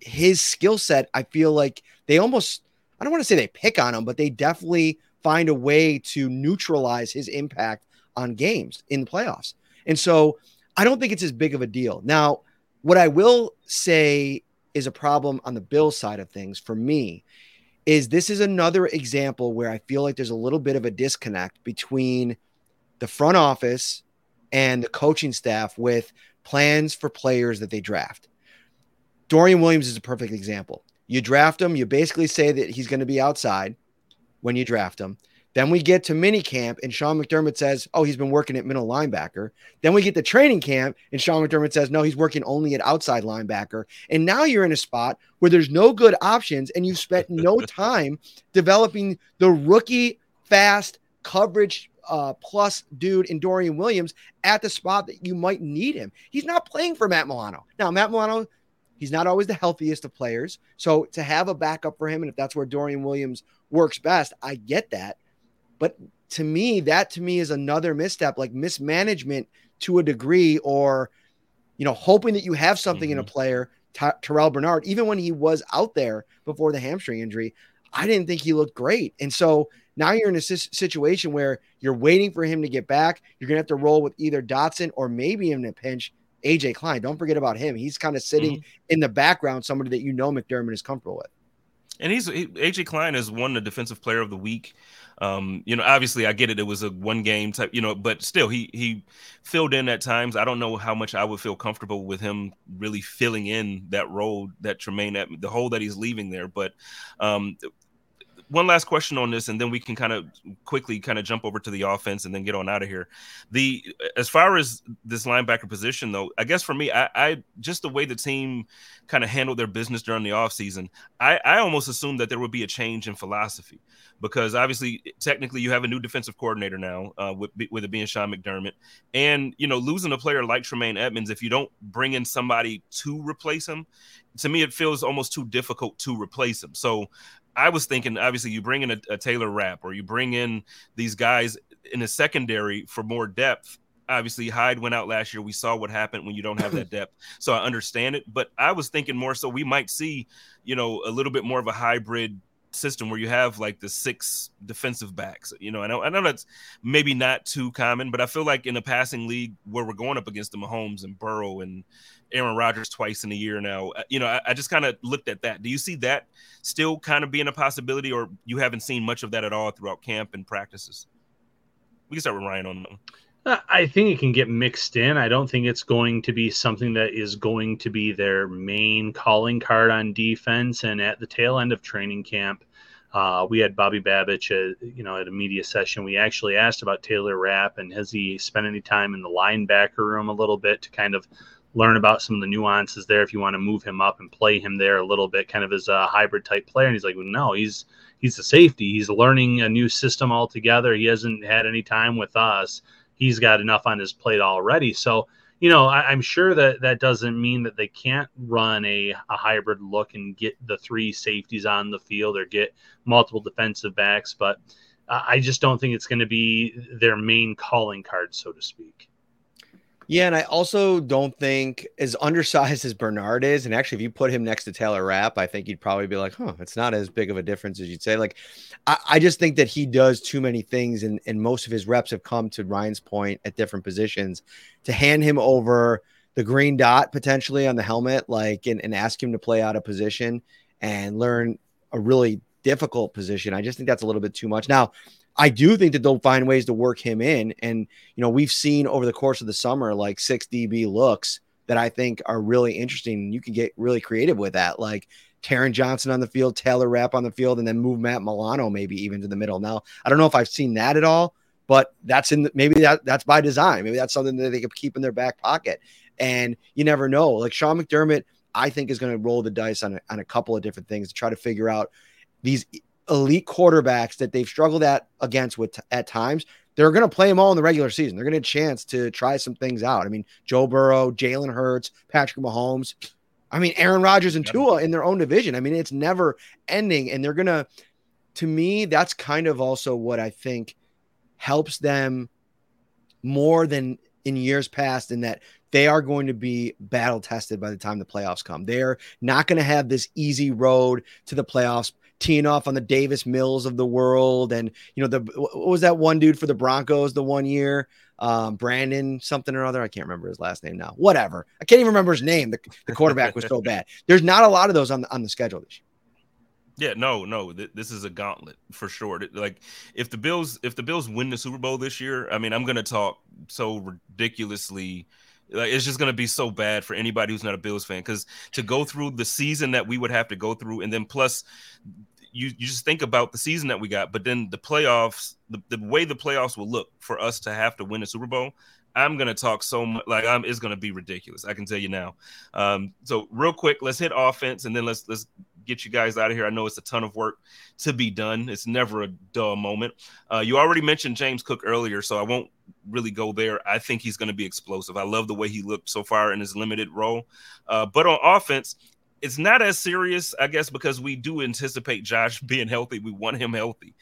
his skill set, I feel like they almost, I don't want to say they pick on him, but they definitely find a way to neutralize his impact on games in the playoffs. And so I don't think it's as big of a deal. Now, what I will say is a problem on the Bills side of things for me is this is another example where I feel like there's a little bit of a disconnect between the front office and the coaching staff with plans for players that they draft. Dorian Williams is a perfect example. You draft him, you basically say that he's going to be outside when you draft him. Then we get to minicamp, and Sean McDermott says, oh, he's been working at middle linebacker. Then we get to training camp, and Sean McDermott says, no, he's working only at outside linebacker. And now you're in a spot where there's no good options, and you spent no time developing the rookie fast coverage uh, plus dude in Dorian Williams at the spot that you might need him. He's not playing for Matt Milano. Now, Matt Milano, he's not always the healthiest of players. So to have a backup for him, and if that's where Dorian Williams works best, I get that. But to me, that to me is another misstep, like mismanagement to a degree, or, you know, hoping that you have something mm-hmm. in a player. Ty- Terrell Bernard, even when he was out there before the hamstring injury, I didn't think he looked great. And so now you're in a s- situation where you're waiting for him to get back. You're going to have to roll with either Dodson or maybe in a pinch, A J Klein. Don't forget about him. He's kind of sitting mm-hmm. in the background, somebody that, you know, McDermott is comfortable with. And he's he, A J Klein has won the Defensive Player of the Week. Um, you know, obviously I get it. It was a one game type, you know, but still he, he filled in at times. I don't know how much I would feel comfortable with him really filling in that role that Tremaine, the hole that he's leaving there. But um, one last question on this, and then we can kind of quickly kind of jump over to the offense and then get on out of here. The, as far as this linebacker position though, I guess for me, I, I just the way the team kind of handled their business during the offseason, I, I almost assumed that there would be a change in philosophy, because obviously technically you have a new defensive coordinator now uh, with, with it being Sean McDermott, and, you know, losing a player like Tremaine Edmunds, if you don't bring in somebody to replace him, to me, it feels almost too difficult to replace him. So I was thinking, obviously, you bring in a, a Taylor Rapp, or you bring in these guys in the secondary for more depth. Obviously, Hyde went out last year. We saw what happened when you don't have that depth. So I understand it. But I was thinking more so we might see, you know, a little bit more of a hybrid system where you have like the six defensive backs, you know. I know, I know that's maybe not too common, but I feel like in a passing league where we're going up against the Mahomes and Burrow and Aaron Rodgers twice in a year now, you know, I, I just kind of looked at that. Do you see that still kind of being a possibility, or you haven't seen much of that at all throughout camp and practices? We can start with Ryan on them. I think it can get mixed in. I don't think it's going to be something that is going to be their main calling card on defense. And at the tail end of training camp, uh, we had Bobby Babich, uh, you know, at a media session. We actually asked about Taylor Rapp and has he spent any time in the linebacker room a little bit to kind of learn about some of the nuances there, if you want to move him up and play him there a little bit, kind of as a hybrid type player. And he's like, well, no, he's he's a safety. He's learning a new system altogether. He hasn't had any time with us. He's got enough on his plate already. So, you know, I, I'm sure that that doesn't mean that they can't run a, a hybrid look and get the three safeties on the field or get multiple defensive backs. But uh, I just don't think it's going to be their main calling card, so to speak. Yeah, and I also don't think, as undersized as Bernard is, and actually if you put him next to Taylor Rapp, I think you'd probably be like, huh, it's not as big of a difference as you'd say. Like, I, I just think that he does too many things, and, and most of his reps have come, to Ryan's point, at different positions. To hand him over the green dot potentially on the helmet, like, and, and ask him to play out a position and learn a really difficult position, I just think that's a little bit too much. Now, I do think that they'll find ways to work him in. And, you know, we've seen over the course of the summer, like six D B looks that I think are really interesting. And you can get really creative with that, like Taron Johnson on the field, Taylor Rapp on the field, and then move Matt Milano maybe even to the middle. Now, I don't know if I've seen that at all, but that's in the, maybe that that's by design. Maybe that's something that they could keep in their back pocket. And you never know. Like Sean McDermott, I think, is going to roll the dice on a, on a couple of different things to try to figure out these elite quarterbacks that they've struggled at against with t- at times. They're going to play them all in the regular season. They're going to have a chance to try some things out. I mean, Joe Burrow, Jalen Hurts, Patrick Mahomes. I mean, Aaron Rodgers and Tua in their own division. I mean, it's never ending. And they're going to, to me, that's kind of also what I think helps them more than in years past, in that they are going to be battle tested by the time the playoffs come. They're not going to have this easy road to the playoffs teeing off on the Davis Mills of the world. And, you know, the what was that one dude for the Broncos the one year? Um, Brandon something or other. I can't remember his last name now. Whatever. I can't even remember his name. The, the quarterback was so bad. There's not a lot of those on the, on the schedule this year. Yeah, no, no. Th- this is a gauntlet for sure. Like, if the Bills, if the Bills win the Super Bowl this year, I mean, I'm gonna talk so ridiculously. Like, it's just gonna be so bad for anybody who's not a Bills fan, because to go through the season that we would have to go through, and then plus, you you just think about the season that we got, but then the playoffs, the, the way the playoffs will look for us to have to win the Super Bowl. I'm going to talk so much, like I'm, it's going to be ridiculous. I can tell you now. Um, so real quick, let's hit offense and then let's, let's get you guys out of here. I know it's a ton of work to be done. It's never a dull moment. Uh, you already mentioned James Cook earlier, so I won't really go there. I think he's going to be explosive. I love the way he looked so far in his limited role. Uh, but on offense, it's not as serious, I guess, because we do anticipate Josh being healthy. We want him healthy,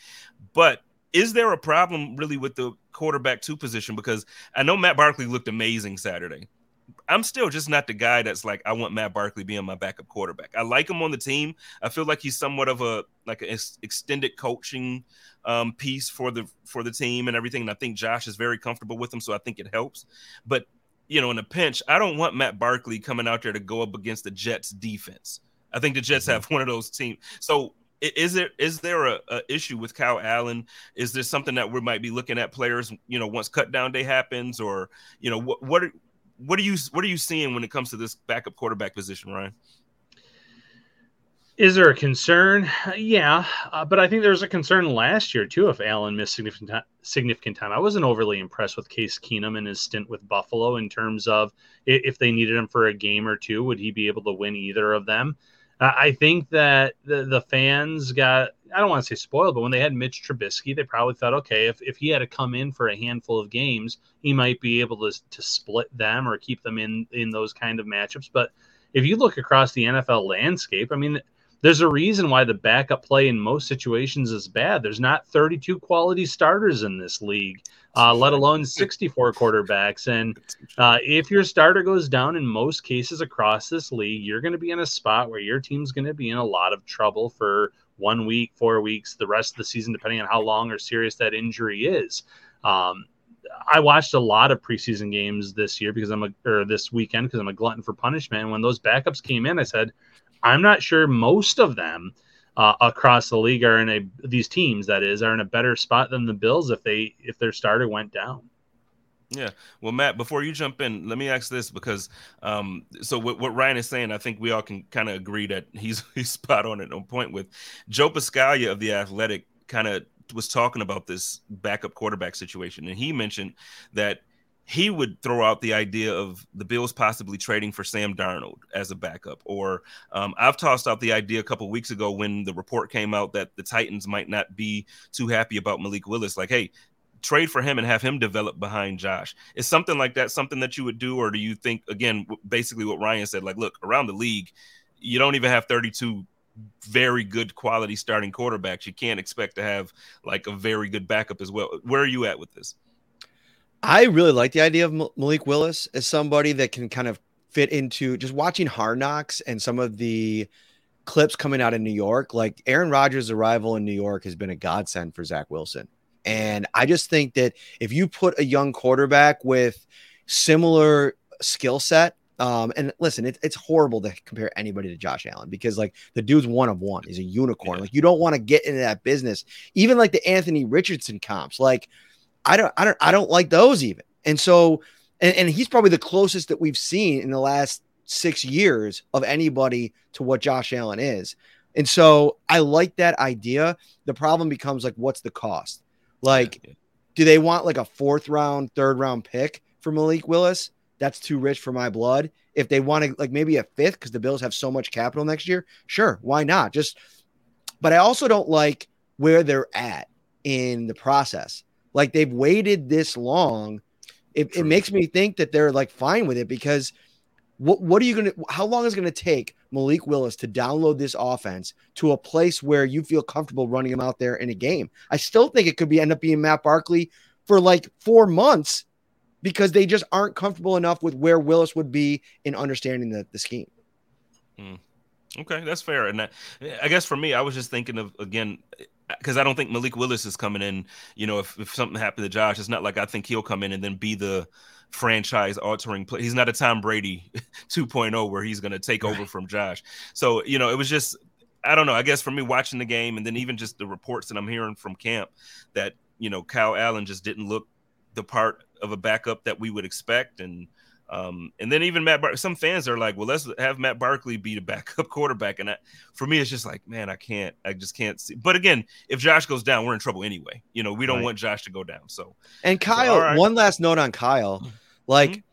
but is there a problem really with the quarterback two position? Because I know Matt Barkley looked amazing Saturday. I'm still just not the guy that's like, I want Matt Barkley being my backup quarterback. I like him on the team. I feel like he's somewhat of a like an ex- extended coaching um, piece for the for the team and everything. And I think Josh is very comfortable with him, so I think it helps. But, you know, in a pinch, I don't want Matt Barkley coming out there to go up against the Jets defense. I think the Jets have one of those teams. So Is there is there a, a issue with Kyle Allen? Is there something that we might be looking at players, you know, once cut down day happens, or, you know, what what are, what are you what are you seeing when it comes to this backup quarterback position, Ryan? Is there a concern? Yeah, uh, but I think there was a concern last year too. If Allen missed significant time, significant time, I wasn't overly impressed with Case Keenum and his stint with Buffalo in terms of if they needed him for a game or two, would he be able to win either of them? I think that the, the fans got, I don't want to say spoiled, but when they had Mitch Trubisky, they probably thought, okay, if, if he had to come in for a handful of games, he might be able to to split them or keep them in, in those kind of matchups. But if you look across the N F L landscape, I mean, there's a reason why the backup play in most situations is bad. There's not thirty-two quality starters in this league, uh, let alone sixty-four quarterbacks. And uh, if your starter goes down in most cases across this league, you're going to be in a spot where your team's going to be in a lot of trouble for one week, four weeks, the rest of the season, depending on how long or serious that injury is. Um, I watched a lot of preseason games this year because I'm a, or this weekend, because I'm a glutton for punishment. And when those backups came in, I said, I'm not sure most of them uh, across the league are in a these teams that is are in a better spot than the Bills if they if their starter went down. Yeah. Well, Matt, before you jump in, let me ask this, because um, so what, what Ryan is saying, I think we all can kind of agree that he's he's spot on and on point with. Joe Piscaglia of The Athletic kind of was talking about this backup quarterback situation, and he mentioned that he would throw out the idea of the Bills possibly trading for Sam Darnold as a backup. Or um, I've tossed out the idea a couple of weeks ago when the report came out that the Titans might not be too happy about Malik Willis. Like, hey, trade for him and have him develop behind Josh. Is something like that something that you would do? Or do you think, again, basically what Ryan said, like, look, around the league, you don't even have thirty-two very good quality starting quarterbacks. You can't expect to have like a very good backup as well. Where are you at with this? I really like the idea of Malik Willis as somebody that can kind of fit into just watching Hard Knocks and some of the clips coming out in New York. Like, Aaron Rodgers' arrival in New York has been a godsend for Zach Wilson. And I just think that if you put a young quarterback with similar skill set, um, and listen, it, it's horrible to compare anybody to Josh Allen because, like, the dude's one of one. He's a unicorn. Yeah. Like, you don't want to get into that business. Even like the Anthony Richardson comps, like, I don't, I don't, I don't like those even. And so, and, and he's probably the closest that we've seen in the last six years of anybody to what Josh Allen is. And so I like that idea. The problem becomes, like, what's the cost? Like, yeah, yeah. do they want like a fourth round, third round pick for Malik Willis? That's too rich for my blood. If they want to, like, maybe a fifth, cause the Bills have so much capital next year. Sure. Why not? Just, but I also don't like where they're at in the process. Like, they've waited this long. It, it makes me think that they're, like, fine with it because what, what are you going to, how long is it going to take Malik Willis to download this offense to a place where you feel comfortable running him out there in a game? I still think it could be end up being Matt Barkley for like four months because they just aren't comfortable enough with where Willis would be in understanding the, the scheme. Hmm. Okay, that's fair. And I, I guess for me, I was just thinking of, again, because I don't think Malik Willis is coming in. You know, if, if something happened to Josh, it's not like I think he'll come in and then be the franchise altering play. He's not a Tom Brady two point oh where he's going to take right. over from Josh. So, you know, it was just, I don't know. I guess for me, watching the game and then even just the reports that I'm hearing from camp that, you know, Kyle Allen just didn't look the part of a backup that we would expect. And, Um, and then even Matt, Bar- some fans are like, well, let's have Matt Barkley be the backup quarterback. And I, for me, it's just like, man, I can't, I just can't see. But again, if Josh goes down, we're in trouble anyway. You know, we don't right. want Josh to go down. So, and Kyle, so, right. one last note on Kyle, like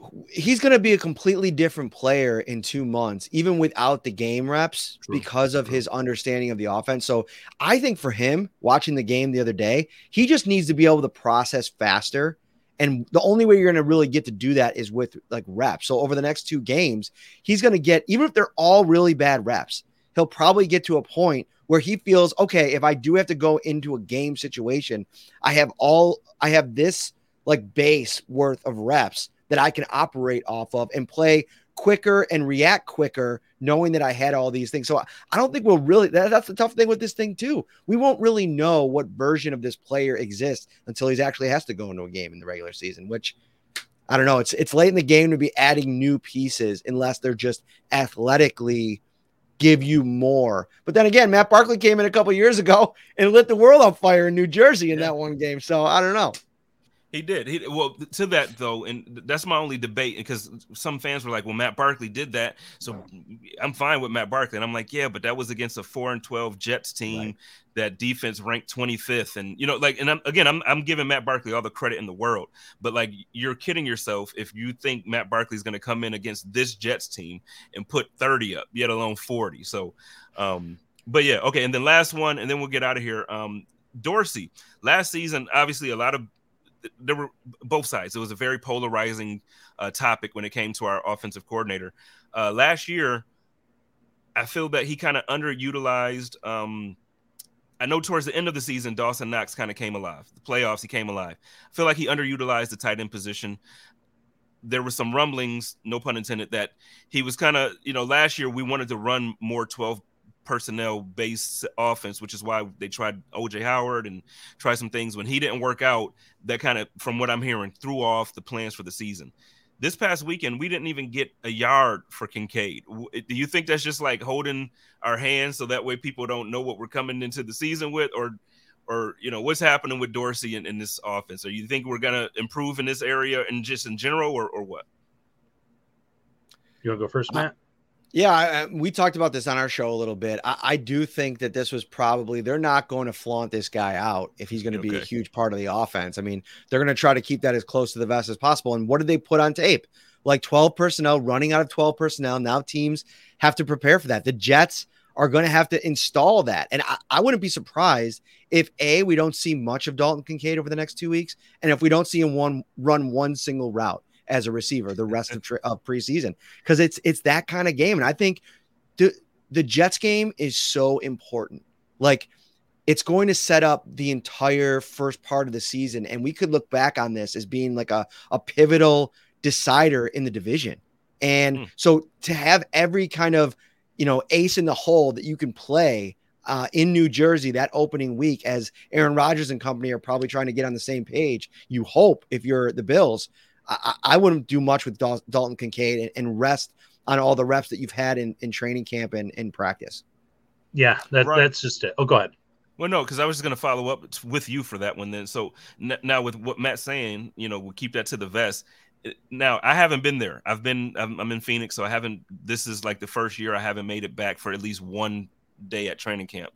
mm-hmm. he's going to be a completely different player in two months, even without the game reps True. because of True. his understanding of the offense. So I think for him watching the game the other day, he just needs to be able to process faster. And the only way you're going to really get to do that is with like reps. So over the next two games, he's going to get, even if they're all really bad reps, he'll probably get to a point where he feels, okay, if I do have to go into a game situation, I have all, I have this like base worth of reps that I can operate off of and play quicker and react quicker, knowing that I had all these things. So I, I don't think we'll really, that, that's the tough thing with this thing too. We won't really know what version of this player exists until he's actually has to go into a game in the regular season, which I don't know. It's, it's late in the game to be adding new pieces unless they're just athletically give you more. But then again, Matt Barkley came in a couple years ago and lit the world on fire in New Jersey in yeah. that one game. So I don't know. He did. He, well, to that, though, and that's my only debate, because some fans were like, well, Matt Barkley did that, so I'm fine with Matt Barkley. And I'm like, yeah, but that was against a four and twelve Jets team right. that defense ranked twenty-fifth. And, you know, like, and I'm, again, I'm I'm giving Matt Barkley all the credit in the world. But, like, you're kidding yourself if you think Matt Barkley's going to come in against this Jets team and put thirty up, yet alone forty. So, um, but, yeah, okay. And then last one, and then we'll get out of here. Um, Dorsey, last season, obviously a lot of there were both sides. It was a very polarizing uh, topic when it came to our offensive coordinator. Uh, last year, I feel that he kind of underutilized. Um, I know towards the end of the season, Dawson Knox kind of came alive. The playoffs, he came alive. I feel like he underutilized the tight end position. There were some rumblings, no pun intended, that he was kind of, you know, last year we wanted to run more twelve personnel-based offense, which is why they tried O J Howard and tried some things. When he didn't work out, that kind of, from what I'm hearing, threw off the plans for the season. This past weekend, we didn't even get a yard for Kincaid. Do you think that's just like holding our hands so that way people don't know what we're coming into the season with? Or, or you know, what's happening with Dorsey in, in this offense? Or you think we're going to improve in this area and just in general, or, or what? You want to go first, Matt? Uh- Yeah, I, I, we talked about this on our show a little bit. I, I do think that this was probably, they're not going to flaunt this guy out if he's going to be okay. a huge part of the offense. I mean, they're going to try to keep that as close to the vest as possible. And what did they put on tape? Like twelve personnel, running out of twelve personnel. Now teams have to prepare for that. The Jets are going to have to install that. And I, I wouldn't be surprised if, A, we don't see much of Dalton Kincaid over the next two weeks. And if we don't see him one, run one single route as a receiver the rest of, tri- of preseason, because it's it's that kind of game. And I think the, the Jets game is so important. Like, it's going to set up the entire first part of the season, and we could look back on this as being like a, a pivotal decider in the division. And mm. so to have every kind of, you know, ace in the hole that you can play Uh, in New Jersey that opening week, as Aaron Rodgers and company are probably trying to get on the same page, you hope, if you're the Bills. I, I wouldn't do much with Dal- Dalton Kincaid and, and rest on all the reps that you've had in, in training camp and in practice. Yeah, that, right. that's just it. Oh, go ahead. Well, no, because I was just going to follow up with you for that one then. So n- now with what Matt's saying, you know, we'll keep that to the vest. Now, I haven't been there. I've been, I'm, I'm in Phoenix, so I haven't, this is like the first year I haven't made it back for at least one day at training camp.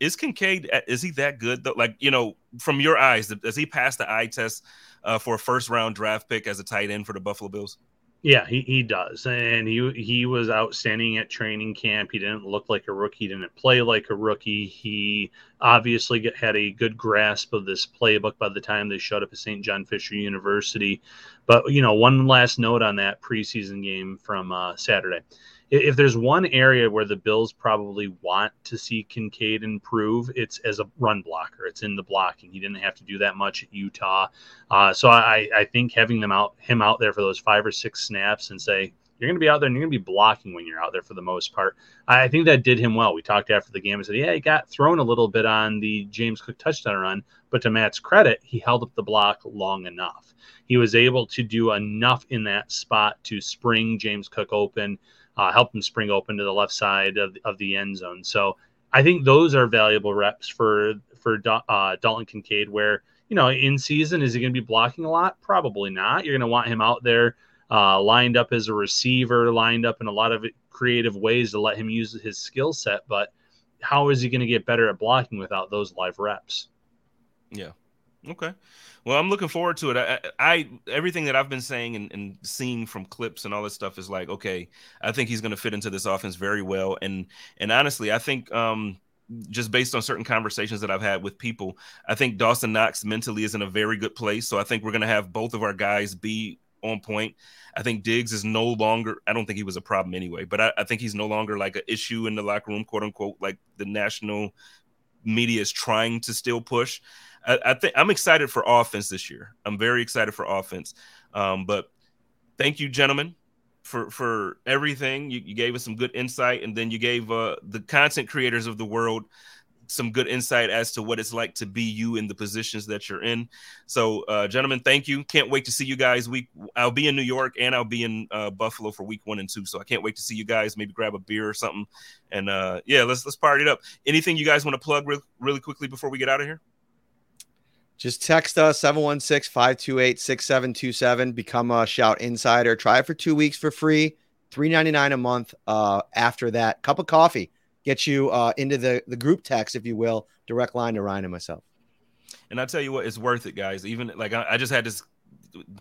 Is Kincaid, is he that good though? Like, you know, from your eyes, does he pass the eye test uh, for a first round draft pick as a tight end for the Buffalo Bills? Yeah, he, he does. And he he was outstanding at training camp. He didn't look like a rookie. He didn't play like a rookie. He obviously had a good grasp of this playbook by the time they showed up at Saint John Fisher University. But, you know, one last note on that preseason game from uh, Saturday. If there's one area where the Bills probably want to see Kincaid improve, it's as a run blocker. It's in the blocking. He didn't have to do that much at Utah. Uh, so I, I think having them out, him out there for those five or six snaps and say, You're going to be out there, and you're going to be blocking when you're out there for the most part. I think that did him well. We talked after the game and said, yeah, he got thrown a little bit on the James Cook touchdown run, but to Matt's credit, he held up the block long enough. He was able to do enough in that spot to spring James Cook open, uh, help him spring open to the left side of, of the end zone. So I think those are valuable reps for, for uh, Dalton Kincaid, where, you know, in season, is he going to be blocking a lot? Probably not. You're going to want him out there Uh, lined up as a receiver, lined up in a lot of creative ways to let him use his skill set. But how is he going to get better at blocking without those live reps? Yeah. Okay. Well, I'm looking forward to it. I, I everything that I've been saying and, and seeing from clips and all this stuff is like, okay, I think he's going to fit into this offense very well. And, and honestly, I think, um, just based on certain conversations that I've had with people, I think Dawson Knox mentally is in a very good place. So I think we're going to have both of our guys be on point. I think Diggs is no longer, I don't think he was a problem anyway, but I, I think he's no longer like an issue in the locker room, quote unquote, like the national media is trying to still push. I, I think I'm excited for offense this year. I'm very excited for offense. Um, but thank you, gentlemen, for, for everything. You, you gave us some good insight, and then you gave uh, the content creators of the world some good insight as to what it's like to be you in the positions that you're in. So, uh, gentlemen, thank you. Can't wait to see you guys. Week I'll be in New York, and I'll be in uh, Buffalo for week one and two. So I can't wait to see you guys. Maybe grab a beer or something. And uh, yeah, let's let's party it up. Anything you guys want to plug re- really quickly before we get out of here? Just text us seven one six, five two eight, six seven two seven. Become a Shout Insider. Try it for two weeks for free. three ninety-nine a month. Uh, after that, cup of coffee. Get you uh, into the, the group text, if you will, direct line to Ryan and myself. And I tell you what, it's worth it, guys. Even like I, I just had this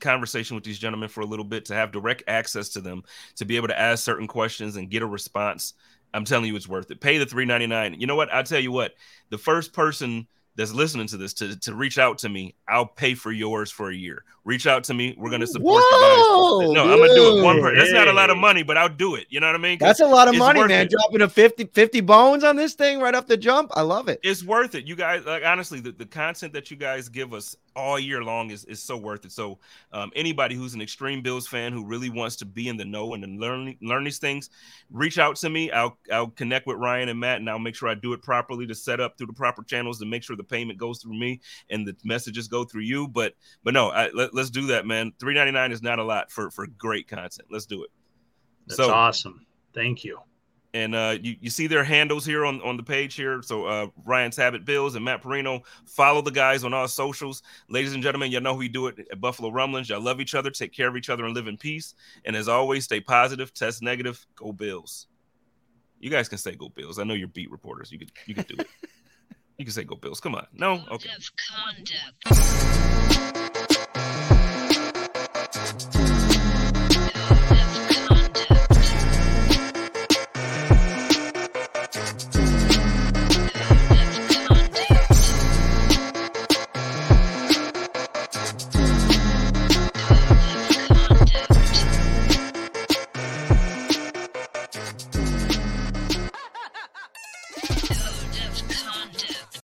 conversation with these gentlemen for a little bit, to have direct access to them, to be able to ask certain questions and get a response. I'm telling you, it's worth it. Pay the three ninety-nine. You know what? I tell you what, the first person that's listening to this to, to reach out to me, I'll pay for yours for a year. Reach out to me. We're going to support Whoa, you guys. No, dude. I'm going to do it one person. That's not a lot of money, but I'll do it. You know what I mean? That's a lot of money, man. It. Dropping a fifty, fifty bones on this thing right off the jump. I love it. It's worth it. You guys, like, honestly, the, the content that you guys give us all year long is, is so worth it. So um, anybody who's an extreme Bills fan who really wants to be in the know and to learn, learn these things, reach out to me. I'll, I'll connect with Ryan and Matt, and I'll make sure I do it properly, to set up through the proper channels, to make sure the payment goes through me and the messages go through you. But, but no, I, let, let's do that, man. three ninety-nine is not a lot for, for great content. Let's do it. That's so awesome. Thank you. And uh, you, you see their handles here on, on the page here. So uh, Ryan Talbot Bills and Matt Perino. Follow the guys on all socials. Ladies and gentlemen, y'all know we do it at Buffalo Rumblings. Y'all love each other. Take care of each other and live in peace. And as always, stay positive, test negative, go Bills. You guys can say go Bills. I know you're beat reporters. You could you could do it. You can say go Bills. Come on. No? Okay. Code of conduct.